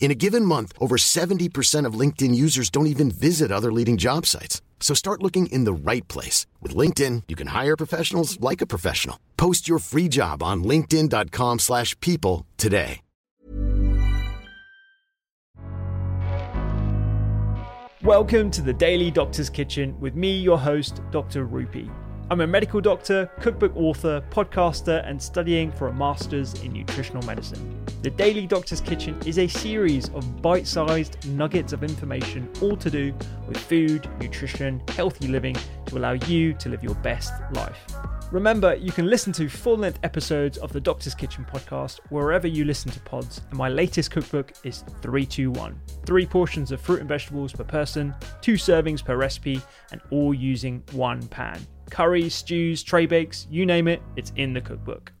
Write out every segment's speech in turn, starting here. In a given month, over 70% of LinkedIn users don't even visit other leading job sites. So start looking in the right place. With LinkedIn, you can hire professionals like a professional. Post your free job on linkedin.com/people today. Welcome to The Daily Doctor's Kitchen with me, your host, Dr. Rupi. I'm a medical doctor, cookbook author, podcaster, and studying for a master's in nutritional medicine. The Daily Doctor's Kitchen is a series of bite-sized nuggets of information, all to do with food, nutrition, healthy living, to allow you to live your best life. Remember, you can listen to full-length episodes of the Doctor's Kitchen podcast wherever you listen to pods, and my latest cookbook is 321. 3 portions of fruit and vegetables per person, 2 servings per recipe, and all using 1 pan. Curries, stews, tray bakes, you name it, it's in the cookbook.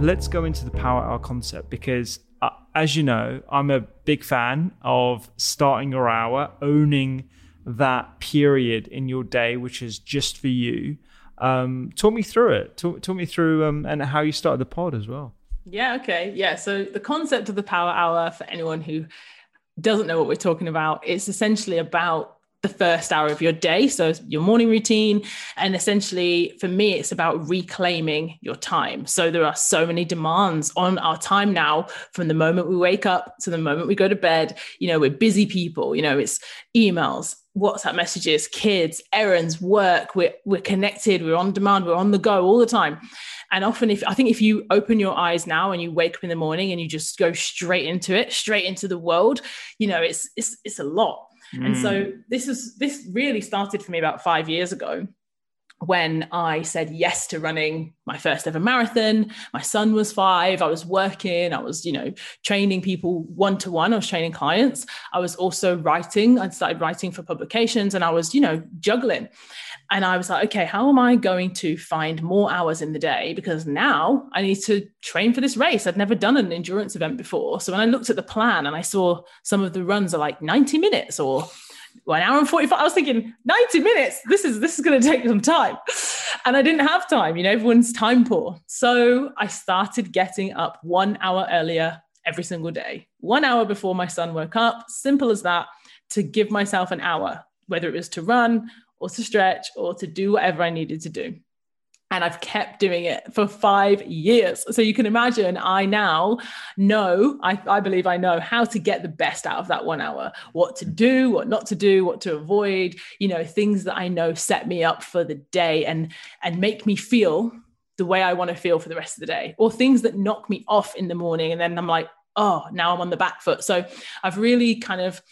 Let's go into the power hour concept because, as you know, I'm a big fan of starting your hour, owning that period in your day, which is just for you. Talk me through it. Talk me through and how you started the pod as well. Yeah, okay. Yeah, so the concept of the power hour, for anyone who doesn't know what we're talking about, it's essentially about the first hour of your day, so your morning routine. And essentially, for me, it's about reclaiming your time. So there are so many demands on our time now, from the moment we wake up to the moment we go to bed. You know, we're busy people. You know, it's emails, WhatsApp messages, kids, errands, work. We're connected, we're on demand, we're on the go all the time. And often, if you open your eyes now and you wake up in the morning and you just go straight into it, straight into the world, you know, it's a lot. Mm. And so this really started for me about 5 years ago, when I said yes to running my first ever marathon. My son was 5. I was working. I was, training people one-to-one. I was training clients. I was also writing. I'd started writing for publications, and I was, juggling. And I was like, okay, how am I going to find more hours in the day? Because now I need to train for this race. I'd never done an endurance event before. So when I looked at the plan and I saw some of the runs are like 90 minutes or 1 hour and 45. I was thinking 90 minutes. This is going to take some time. And I didn't have time, everyone's time poor. So I started getting up 1 hour earlier every single day, 1 hour before my son woke up, simple as that, to give myself an hour, whether it was to run or to stretch or to do whatever I needed to do. And I've kept doing it for 5 years. So you can imagine I now know, I believe I know how to get the best out of that 1 hour, what to do, what not to do, what to avoid, things that I know set me up for the day and make me feel the way I want to feel for the rest of the day, or things that knock me off in the morning. And then I'm like, oh, now I'm on the back foot. So I've really kind of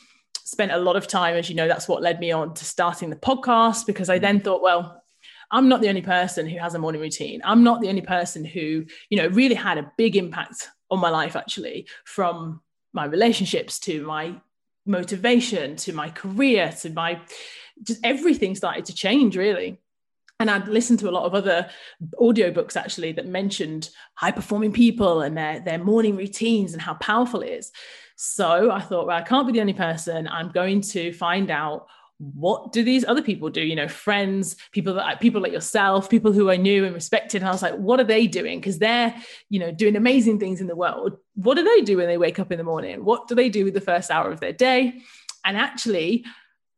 spent a lot of time, as you know, that's what led me on to starting the podcast, because I then thought, well, I'm not the only person who has a morning routine. I'm not the only person who, really had a big impact on my life, actually, from my relationships to my motivation, to my career, to just everything started to change, really. And I'd listened to a lot of other audiobooks, actually, that mentioned high-performing people and their morning routines and how powerful it is. So I thought, well, I can't be the only person. I'm going to find out, what do these other people do? Friends, people like yourself, people who I knew and respected. And I was like, what are they doing? Because they're, doing amazing things in the world. What do they do when they wake up in the morning? What do they do with the first hour of their day? And actually,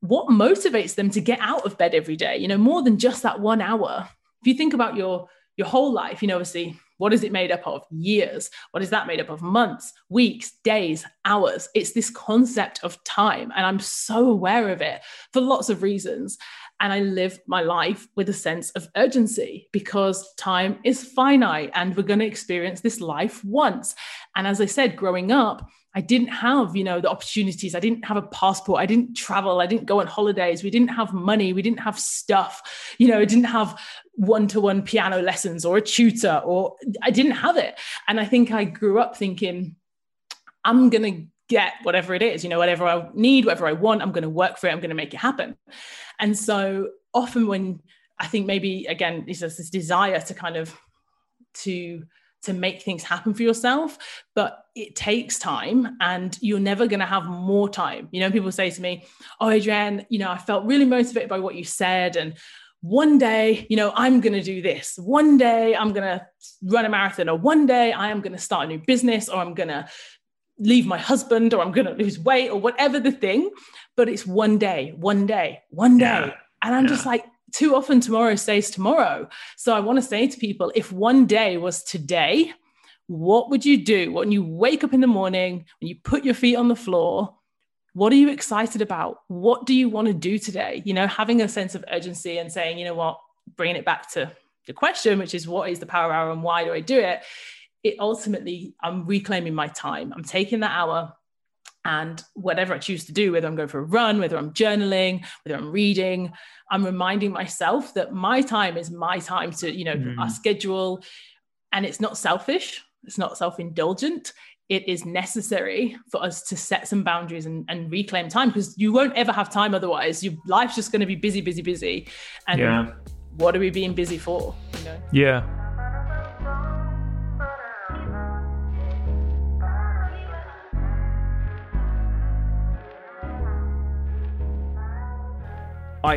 what motivates them to get out of bed every day? More than just that 1 hour. If you think about your whole life, obviously, what is it made up of? Years. What is that made up of? Months, weeks, days, hours. It's this concept of time. And I'm so aware of it for lots of reasons. And I live my life with a sense of urgency because time is finite and we're going to experience this life once. And as I said, growing up, I didn't have, the opportunities. I didn't have a passport. I didn't travel. I didn't go on holidays. We didn't have money. We didn't have stuff. I didn't have one-to-one piano lessons or a tutor, or I didn't have it. And I think I grew up thinking, I'm going to get whatever it is, whatever I need, whatever I want, I'm going to work for it. I'm going to make it happen. And so often when I think maybe, again, it's just this desire to kind of, to make things happen for yourself, but it takes time and you're never going to have more time. People say to me, oh, Adrienne, I felt really motivated by what you said. And one day, I'm going to do this. One day I'm going to run a marathon, or one day I am going to start a new business, or I'm going to leave my husband, or I'm going to lose weight, or whatever the thing, but it's one day. Yeah. And I'm just like, too often tomorrow stays tomorrow. So I want to say to people, if one day was today, what would you do? When you wake up in the morning and you put your feet on the floor, what are you excited about? What do you want to do today? Having a sense of urgency and saying, bringing it back to the question, which is what is the power hour and why do I do it? It ultimately, I'm reclaiming my time. I'm taking that hour, and whatever I choose to do, whether I'm going for a run, whether I'm journaling, whether I'm reading, I'm reminding myself that my time is my time to, our schedule. And it's not selfish. It's not self-indulgent. It is necessary for us to set some boundaries and reclaim time, because you won't ever have time otherwise. Your life's just going to be busy, busy, busy. And what are we being busy for? Yeah. I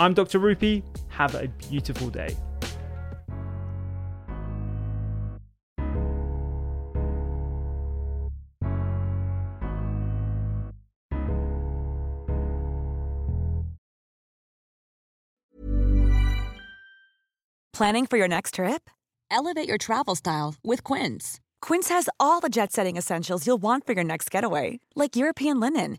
I'm Dr. Rupi. Have a beautiful day. Planning for your next trip? Elevate your travel style with Quince. Quince has all the jet-setting essentials you'll want for your next getaway, like European linen,